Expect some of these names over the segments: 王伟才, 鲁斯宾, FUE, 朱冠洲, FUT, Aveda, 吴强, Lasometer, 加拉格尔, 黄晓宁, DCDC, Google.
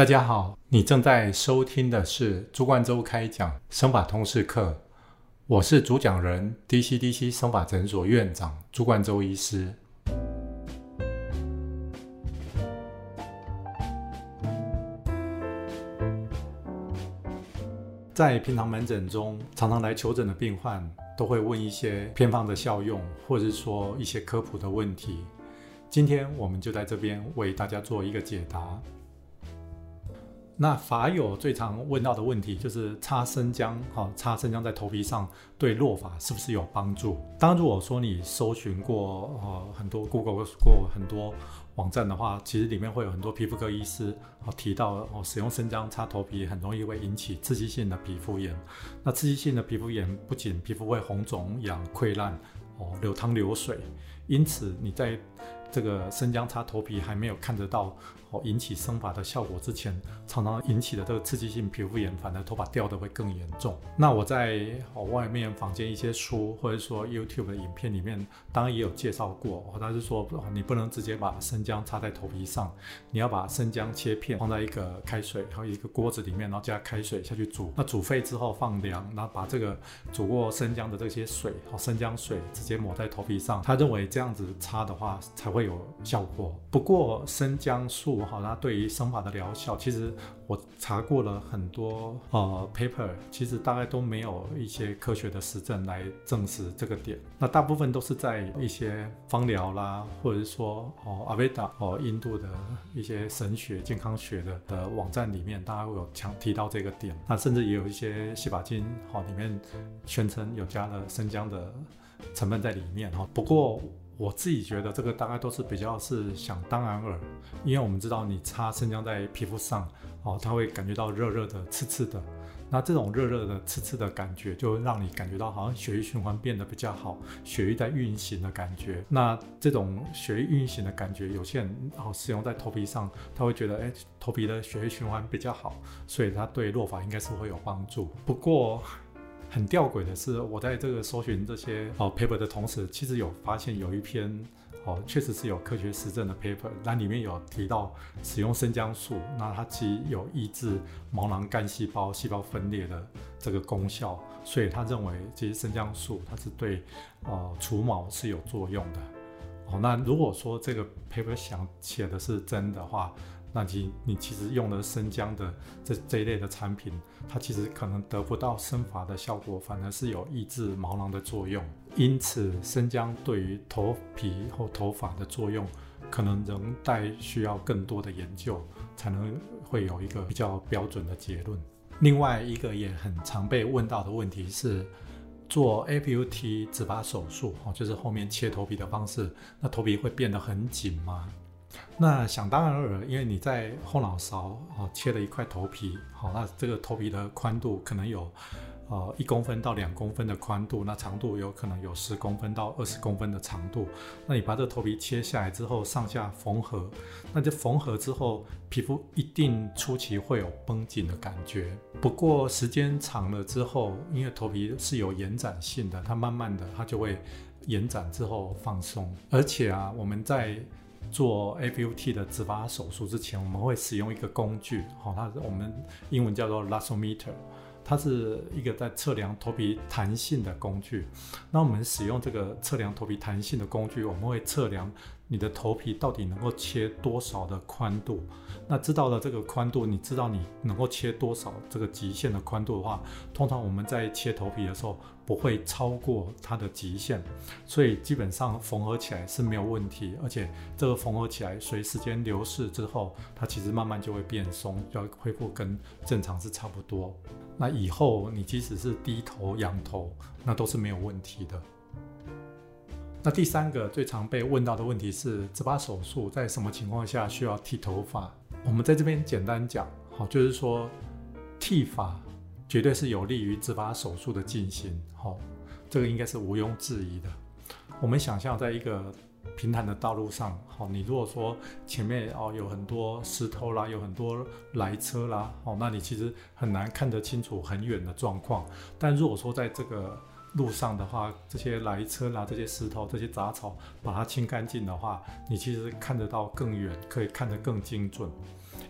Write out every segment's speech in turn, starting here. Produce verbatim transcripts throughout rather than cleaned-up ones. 大家好，你正在收听的是朱冠洲开讲生法通识课，我是主讲人 D C D C 生法诊所院长朱冠洲医师。在平常门诊中，常常来求诊的病患都会问一些偏方的效用，或者说一些科普的问题。今天我们就在这边为大家做一个解答。那法友最常问到的问题就是擦生姜，好，擦生姜在头皮上对落发是不是有帮助？当然，如果说你搜寻过呃很多 Google 过很多网站的话，其实里面会有很多皮肤科医师、哦、提到哦，使用生姜擦头皮很容易会引起刺激性的皮肤炎。那刺激性的皮肤炎不仅皮肤会红肿、痒、溃烂、哦流汤流水，因此你在这个生姜擦头皮还没有看得到、哦、引起生发的效果之前，常常引起的这个刺激性皮肤炎，反而头发掉的会更严重。那我在、哦、外面坊间一些书或者说 YouTube 的影片里面，当然也有介绍过，他、哦、是说、哦、你不能直接把生姜擦在头皮上，你要把生姜切片放在一个开水还有一个锅子里面，然后加开水下去煮，那煮沸之后放凉，然后把这个煮过生姜的这些水、哦、生姜水直接抹在头皮上，他认为这样子擦的话才会有效果。不过生姜素它对于生发的疗效，其实我查过了很多呃 paper， 其实大概都没有一些科学的实证来证实这个点。那大部分都是在一些芳疗啦，或者说哦 Aveda 哦印度的一些神学健康学 的, 的网站里面，大家会有强提到这个点。那甚至也有一些洗发精、哦、里面宣称有加了生姜的成分在里面、哦、不过我自己觉得这个大概都是比较是想当然耳，因为我们知道你擦生姜在皮肤上、哦、它会感觉到热热的刺刺的，那这种热热的刺刺的感觉就让你感觉到好像血液循环变得比较好，血液在运行的感觉。那这种血液运行的感觉，有些人、哦、使用在头皮上，他会觉得哎，头皮的血液循环比较好，所以它对落发应该是会有帮助。不过很吊诡的是，我在这个搜寻这些、哦、paper 的同时，其实有发现有一篇、哦、确实是有科学实证的 paper， 那里面有提到使用生姜素，那它其实有抑制毛囊干细胞细胞分裂的这个功效，所以他认为其实生姜素它是对呃除毛是有作用的、哦、那如果说这个 paper 想写的是真的话，那 你, 你其实用了生姜的 这, 这一类的产品，它其实可能得不到生发的效果，反而是有抑制毛囊的作用。因此生姜对于头皮或头发的作用，可能仍待需要更多的研究，才能会有一个比较标准的结论。另外一个也很常被问到的问题是，做 F U T 植发手术，就是后面切头皮的方式，那头皮会变得很紧吗？那想当然尔，因为你在后脑勺、哦、切了一块头皮、哦、那这个头皮的宽度可能有呃一公分到两公分的宽度，那长度有可能有十公分到二十公分的长度。那你把这个头皮切下来之后，上下缝合，那这缝合之后，皮肤一定初期会有绷紧的感觉。不过时间长了之后，因为头皮是有延展性的，它慢慢的它就会延展之后放松。而且啊，我们在做 F U T 的植发手术之前，我们会使用一个工具、哦、它我们英文叫做 Lasometer， 它是一个在测量头皮弹性的工具。那我们使用这个测量头皮弹性的工具，我们会测量你的头皮到底能够切多少的宽度。那知道了这个宽度，你知道你能够切多少这个极限的宽度的话，通常我们在切头皮的时候不会超过它的极限，所以基本上缝合起来是没有问题。而且这个缝合起来，随时间流逝之后，它其实慢慢就会变松，就恢复跟正常是差不多。那以后你即使是低头仰头，那都是没有问题的。那第三个最常被问到的问题是，植发手术在什么情况下需要剃头发？我们在这边简单讲，好，就是说剃发绝对是有利于植发手术的进行，好，这个应该是毋庸置疑的。我们想象在一个平坦的道路上，好，你如果说前面、哦、有很多石头啦，有很多来车啦，好，那你其实很难看得清楚很远的状况。但如果说在这个路上的话，这些来车啦、啊、这些石头、这些杂草，把它清干净的话，你其实看得到更远，可以看得更精准。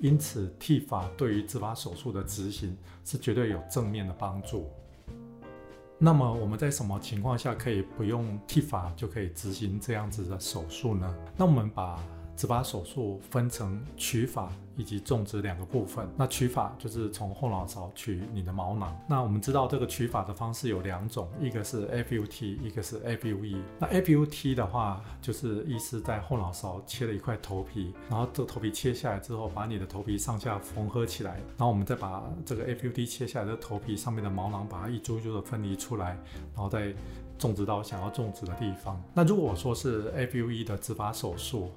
因此剃发对于植发手术的执行是绝对有正面的帮助。那么我们在什么情况下可以不用剃发就可以执行这样子的手术呢？那我们把植发手术分成取发以及种植两个部分。那取发就是从后脑勺取你的毛囊。那我们知道这个取发的方式有两种，一个是 F U T， 一个是 F U E。那 F U T 的话，就是医师在后脑勺切了一块头皮，然后这个头皮切下来之后，把你的头皮上下缝合起来，然后我们再把这个 F U T 切下来的头皮上面的毛囊，把它一株一株的分离出来，然后再种植到想要种植的地方。那如果说是 F U E 的植发手术，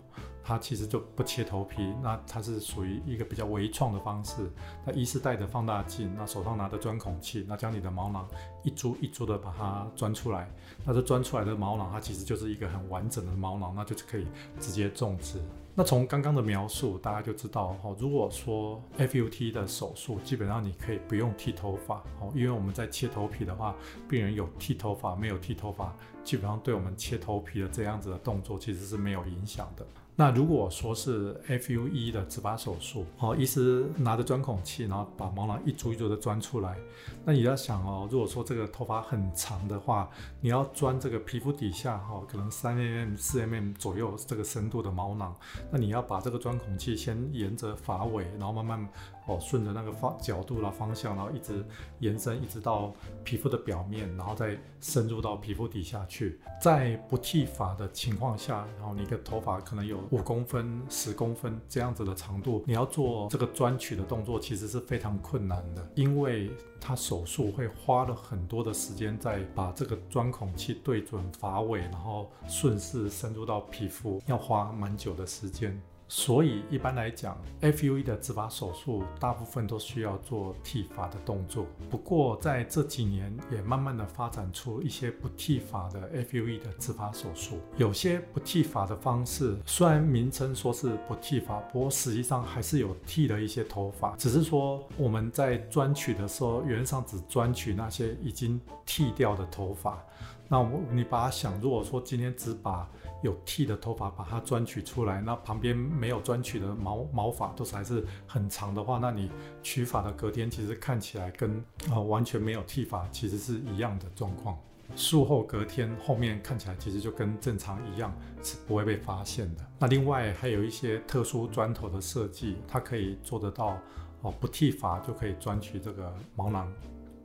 它其实就不切头皮，那它是属于一个比较微创的方式。那医师戴着放大镜，那手上拿着钻孔器，那将你的毛囊一株一株的把它钻出来。那这钻出来的毛囊，它其实就是一个很完整的毛囊，那就是可以直接种植。那从刚刚的描述，大家就知道哦，如果说 F U T 的手术，基本上你可以不用剃头发哦，因为我们在切头皮的话，病人有剃头发没有剃头发，基本上对我们切头皮的这样子的动作其实是没有影响的。那如果说是 F U E 的植发手术，哦，医师拿着钻孔器，然后把毛囊一株一株的钻出来。那你要想哦，如果说这个头发很长的话，你要钻这个皮肤底下哈、哦，可能三 millimeter、四 millimeter 左右这个深度的毛囊，那你要把这个钻孔器先沿着发尾，然后慢慢哦顺着那个方角度啦方向，然后一直延伸，一直到皮肤的表面，然后再深入到皮肤底下去。在不剃发的情况下，然后你的头发可能有五公分、十公分这样子的长度，你要做这个钻取的动作，其实是非常困难的，因为它手术会花了很多的时间在把这个钻孔器对准发尾，然后顺势深入到皮肤，要花蛮久的时间。所以一般来讲 ，F U E 的植发手术大部分都需要做剃发的动作。不过在这几年也慢慢的发展出一些不剃发的 F U E 的植发手术。有些不剃发的方式，虽然名称说是不剃发，不过实际上还是有剃的一些头发，只是说我们在钻取的时候，原则上只钻取那些已经剃掉的头发。那我你把它想，如果说今天只把有剃的头发把它钻取出来，那旁边没有钻取的毛毛发都是还是很长的话，那你取发的隔天其实看起来跟呃完全没有剃发其实是一样的状况。术后隔天后面看起来其实就跟正常一样，是不会被发现的。那另外还有一些特殊钻头的设计，它可以做得到哦，不剃发就可以钻取这个毛囊。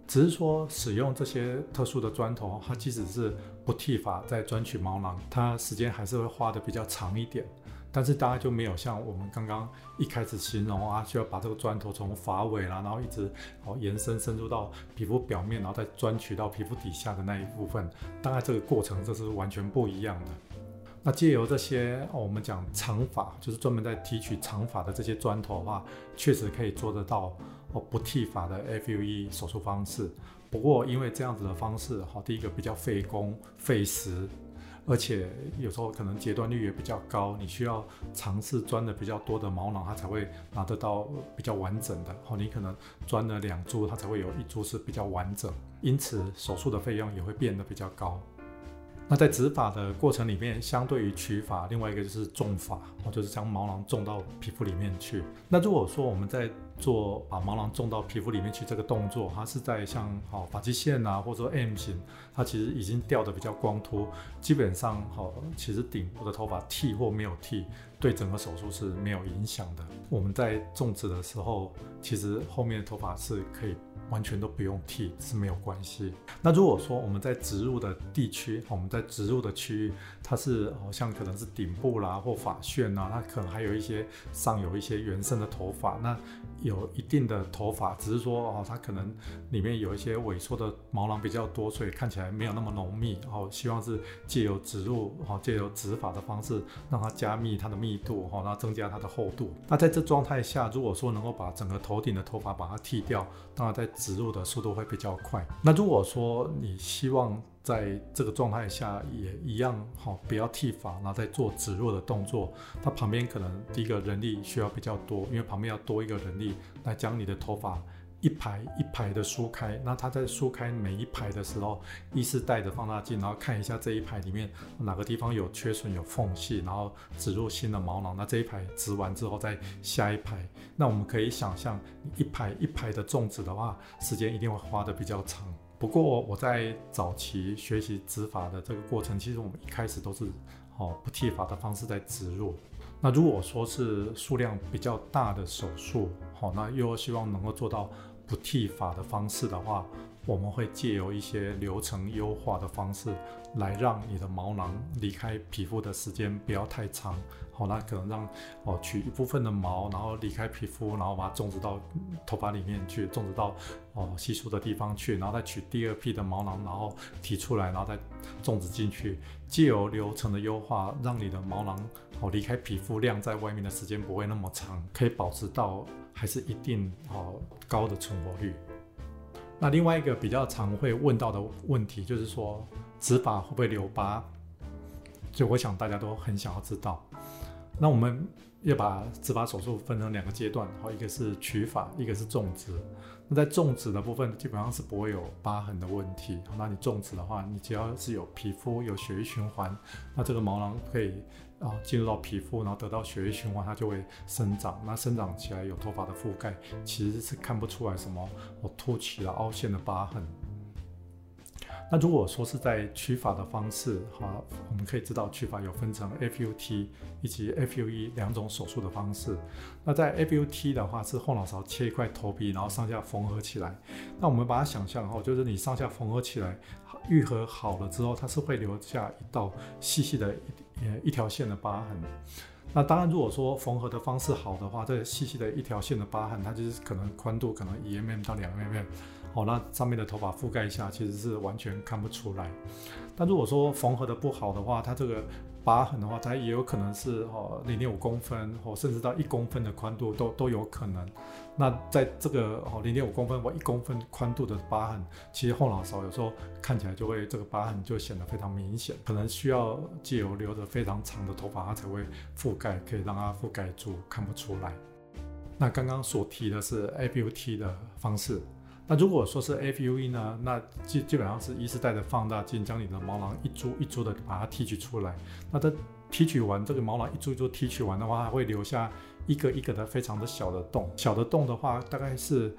只是说使用这些特殊的钻头，它即使是不剃发在钻取毛囊，它时间还是会花的比较长一点。但是大家就没有像我们刚刚一开始形容啊，需要把这个钻头从发尾啦，然后一直哦延伸深入到皮肤表面，然后再钻取到皮肤底下的那一部分。当然这个过程这是完全不一样的。那借由这些、哦、我们讲长发，就是专门在提取长发的这些钻头的话，确实可以做得到。哦，不剃发的 F U E 手术方式，不过因为这样子的方式，好，第一个比较费工费时，而且有时候可能截断率也比较高，你需要尝试钻的比较多的毛囊，它才会拿得到比较完整的。好，你可能钻了两株，它才会有一株是比较完整，因此手术的费用也会变得比较高。那在植发的过程里面，相对于取发，另外一个就是种发，就是将毛囊种到皮肤里面去。那如果说我们在做把毛囊种到皮肤里面去这个动作，它是在像好发际线啊，或者说 M 型，它其实已经掉的比较光秃，基本上好，其实顶部的头发剃或没有剃，对整个手术是没有影响的。我们在种植的时候，其实后面的头发是可以完全都不用剃，是没有关系。那如果说我们在植入的地区，我们在植入的区域，它是好像可能是顶部啦或发旋啦，它可能还有一些上有一些原生的头发，那有一定的头发，只是说哦，它可能里面有一些萎缩的毛囊比较多，所以看起来没有那么浓密。哦，希望是借由植入，哦借由植发的方式，让它加密它的密度，哦，然后增加它的厚度。那在这状态下，如果说能够把整个头顶的头发把它剃掉，当然在植入的速度会比较快。那如果说你希望在这个状态下也一样好，不要剃发，然后再做植入的动作，它旁边可能第一个人力需要比较多，因为旁边要多一个人力来将你的头发一排一排的疏开，那他在疏开每一排的时候，医师带着放大镜，然后看一下这一排里面哪个地方有缺损、有缝隙，然后植入新的毛囊。那这一排植完之后，再下一排。那我们可以想象，一排一排的种植的话，时间一定会花得比较长。不过我在早期学习植发的这个过程，其实我们一开始都是哦不剃发的方式在植入。那如果说是数量比较大的手术，好，那又希望能够做到不剃发的方式的话，我们会借由一些流程优化的方式，来让你的毛囊离开皮肤的时间不要太长。好，那可能让哦取一部分的毛，然后离开皮肤，然后把它种植到头发里面去，种植到哦稀疏的地方去，然后再取第二批的毛囊，然后提出来，然后再种植进去。藉由流程的优化，让你的毛囊哦离开皮肤晾在外面的时间不会那么长，可以保持到还是一定哦高的存活率。那另外一个比较常会问到的问题就是说，植发会不会留疤？就我想大家都很想要知道。那我们要把植发手术分成两个阶段，一个是取发，一个是种植。那在种植的部分，基本上是不会有疤痕的问题。那你种植的话，你只要是有皮肤有血液循环，那这个毛囊可以啊进入到皮肤，然后得到血液循环，它就会生长。那生长起来有头发的覆盖，其实是看不出来什么我凸起了、凹陷的疤痕。那如果说是在取发的方式，好，我们可以知道取发有分成 F U T 以及 F U E 两种手术的方式。那在 F U T 的话，是后脑勺切一块头皮，然后上下缝合起来。那我们把它想象后，就是你上下缝合起来，愈合好了之后，它是会留下一道细细的一一条线的疤痕。那当然，如果说缝合的方式好的话，这细细的一条线的疤痕，它就是可能宽度可能一毫米 到两毫米。好，那上面的头发覆盖一下，其实是完全看不出来。但如果说缝合的不好的话，它这个疤痕的话，它也有可能是哦零点五公分，哦甚至到一公分的宽度都都有可能。那在这个哦零点五公分或一公分宽度的疤痕，其实后脑勺有时候看起来就会这个疤痕就显得非常明显，可能需要藉由留着非常长的头发，它才会覆盖，可以让它覆盖住，看不出来。那刚刚所提的是 F U T 的方式。那如果说是 F U E 呢，那基基本上是医师带着放大镜将你的毛囊一株一株的把它提取出来。那它提取完这个毛囊一株一株提取完的话，它会留下一个一个的非常的小的洞。小的洞的话，大概是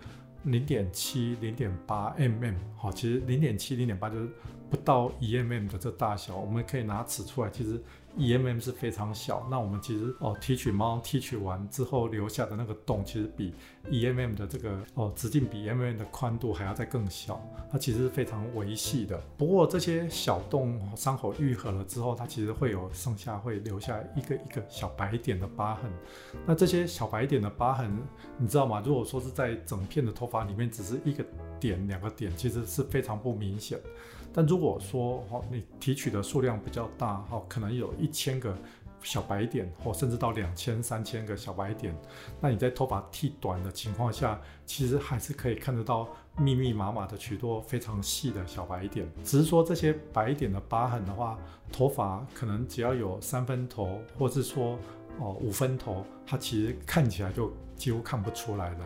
零点七、零点八毫米。好，其实 零点七、零点八 就是不到一毫米 的这大小，我们可以拿尺出来，其实一毫米 是非常小。那我们其实哦提取毛提取完之后留下的那个洞，其实比一毫米 的这个哦直径比一毫米 的宽度还要再更小，它其实是非常微细的。不过这些小洞伤口愈合了之后，它其实会有剩下会留下一个一个小白点的疤痕。那这些小白点的疤痕，你知道吗？如果说是在整片的头发里面只是一个点两个点，其实是非常不明显。但如果说哦你提取的数量比较大，哦可能有一千个小白点，或甚至到两千、三千个小白点，那你在头发剃短的情况下，其实还是可以看得到密密麻麻的许多非常细的小白点。只是说这些白点的疤痕的话，头发可能只要有三分头，或是说哦五分头，它其实看起来就几乎看不出来了。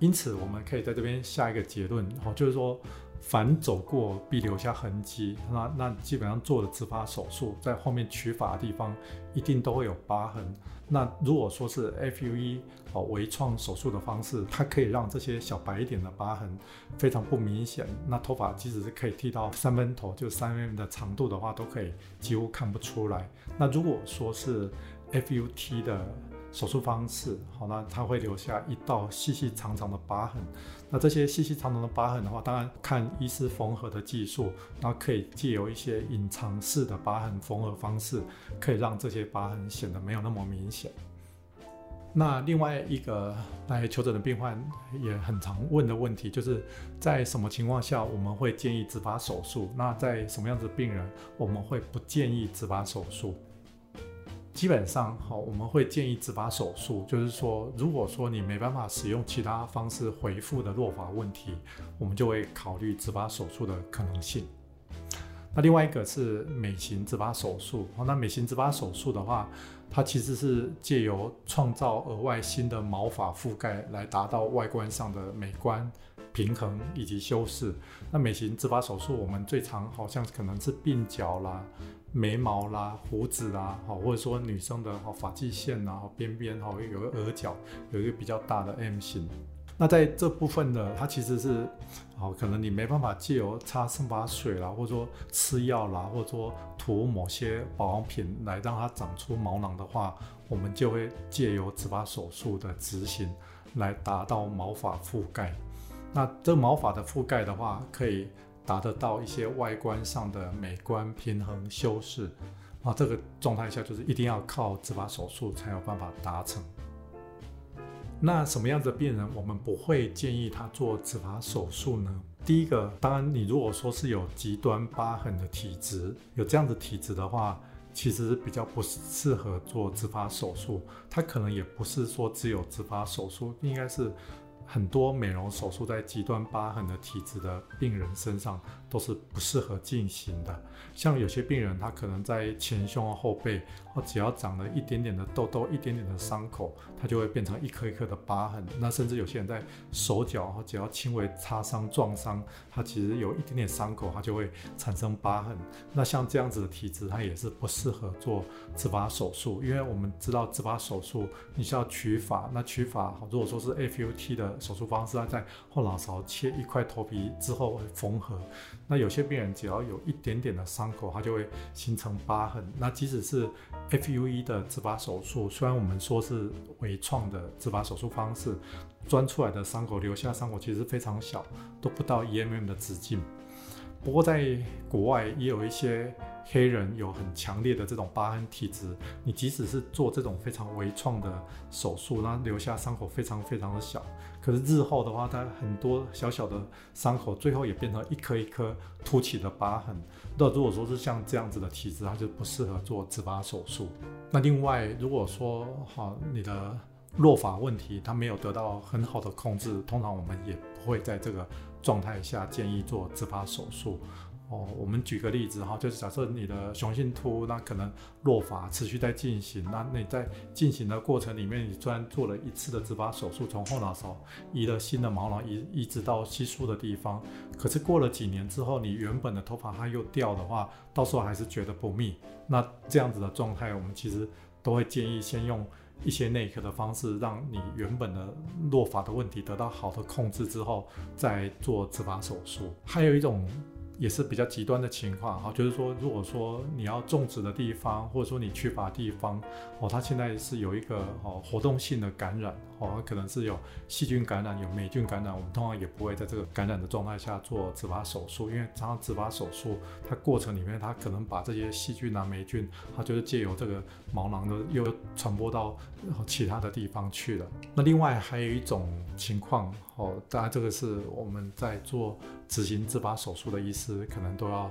因此，我们可以在这边下一个结论，哦就是说，凡走过必留下痕迹。那那基本上做了植发手术，在后面取发的地方一定都会有疤痕。那如果说是 F U E 哦微创手术的方式，它可以让这些小白点的疤痕非常不明显。那头发即使是可以剃到三分头，就三 mm 的长度的话，都可以几乎看不出来。那如果说是 F U T 的手术方式，好，那它会留下一道细细长长的疤痕。那这些细细长长的疤痕的话，当然看医师缝合的技术，然后可以藉由一些隐藏式的疤痕缝合方式，可以让这些疤痕显得没有那么明显。那另外一个来求诊的病患也很常问的问题，就是在什么情况下我们会建议植发手术？那在什么样子的病人我们会不建议植发手术？基本上，好，我们会建议植发手术，就是说，如果说你没办法使用其他方式回复的落发问题，我们就会考虑植发手术的可能性。那另外一个是美型植发手术。那美型植发手术的话，它其实是借由创造额外新的毛发覆盖来达到外观上的美观、平衡以及修饰。那美型植发手术我们最常好像可能是鬓角啦、眉毛啦、胡子啦，或者说女生的发际线啦、边边有个额角有一个比较大的 M 型。那在这部分呢，它其实是，哦，可能你没办法借由擦生发水啦，或者说吃药啦，或者说涂某些保养品来让它长出毛囊的话，我们就会借由植发手术的执行来达到毛发覆盖。那这毛发的覆盖的话，可以达得到一些外观上的美观、平衡、修饰。啊，这个状态下就是一定要靠植发手术才有办法达成。那什么样子的病人我们不会建议他做植发手术呢？第一个，当然你如果说是有极端疤痕的体质，有这样的体质的话，其实比较不适合做植发手术。它可能也不是说只有植发手术，应该是很多美容手术在极端疤痕的体质的病人身上都是不适合进行的。像有些病人他可能在前胸和后背，只要长了一点点的痘痘、一点点的伤口，它就会变成一颗一颗的疤痕。那甚至有些人在手脚，只要轻微擦伤、撞伤，它其实有一点点伤口，它就会产生疤痕。那像这样子的体质，它也是不适合做植发手术，因为我们知道植发手术你需要取发，那取发如果说是 F U T 的手术方式，它在后脑勺切一块头皮之后会缝合。那有些病人只要有一点点的伤口，它就会形成疤痕。那即使是F U E 的植发手术，虽然我们说是微创的植发手术方式，钻出来的伤口、留下伤口其实非常小，都不到一毫米 的直径。不过在国外也有一些黑人有很强烈的这种疤痕体质，你即使是做这种非常微创的手术，那留下伤口非常非常的小，可是日后的话，它很多小小的伤口最后也变成一颗一颗凸起的疤痕。那如果说是像这样子的体质，它就不适合做植发手术。那另外，如果说好你的落发问题它没有得到很好的控制，通常我们也不会在这个状态下建议做植发手术。哦，我们举个例子哈，就是假设你的雄性秃，那可能落发持续在进行，那你在进行的过程里面，你虽然做了一次的植发手术，从后脑勺移了新的毛囊，移移植到稀疏的地方，可是过了几年之后，你原本的头发它又掉的话，到时候还是觉得不密。那这样子的状态，我们其实都会建议先用一些内科的方式，让你原本的落发的问题得到好的控制之后，再做植发手术。还有一种也是比较极端的情况，就是说如果说你要种植的地方，或者说你去法地方，哦，它现在是有一个哦活动性的感染，哦，可能是有细菌感染、有霉菌感染，我们通常也不会在这个感染的状态下做植发手术，因为常常植发手术它过程里面，它可能把这些细菌啊、霉菌，它就是借由这个毛囊的又传播到其他的地方去了。那另外还有一种情况，哦，当然这个是我们在做执行植发手术的医师可能都要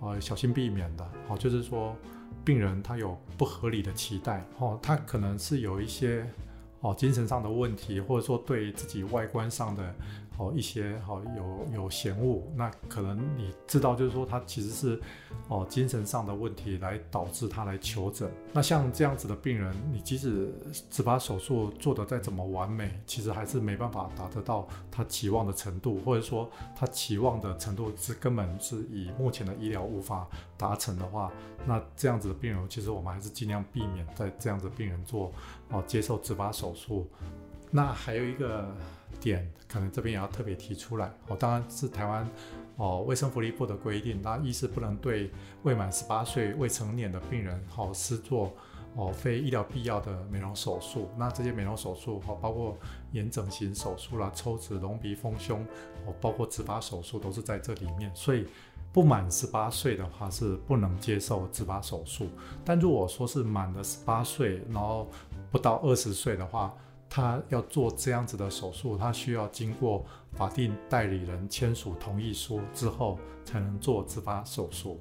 呃小心避免的，哦，就是说病人他有不合理的期待，哦，他可能是有一些哦精神上的问题，或者说对自己外观上的哦一些哦有有嫌恶，那可能你知道就是说他其实是哦精神上的问题来导致他来求诊。那像这样子的病人，你即使植发手术做得再怎么完美，其实还是没办法达得到他期望的程度，或者说他期望的程度是根本是以目前的医疗无法达成的话，那这样子的病人其实我们还是尽量避免在这样子的病人做哦接受植发手术。那还有一个点，可能这边也要特别提出来，哦，当然是台湾哦卫生福利部的规定，那医师不能对未满十八岁未成年的病人哦施做哦非医疗必要的美容手术。那这些美容手术哦，包括眼整形手术啦、抽脂、隆鼻、丰胸，哦，包括植发手术都是在这里面，所以不满十八岁的话是不能接受植发手术。但如果说是满了十八岁，然后不到二十岁的话，他要做这样子的手术，他需要经过法定代理人签署同意书之后才能做植发手术。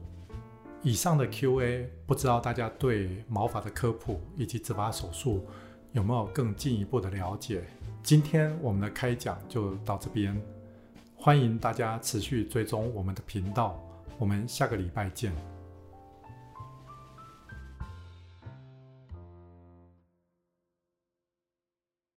以上的 Q A， 不知道大家对毛发的科普以及植发手术有没有更进一步的了解？今天我们的开讲就到这边，欢迎大家持续追踪我们的频道，我们下个礼拜见。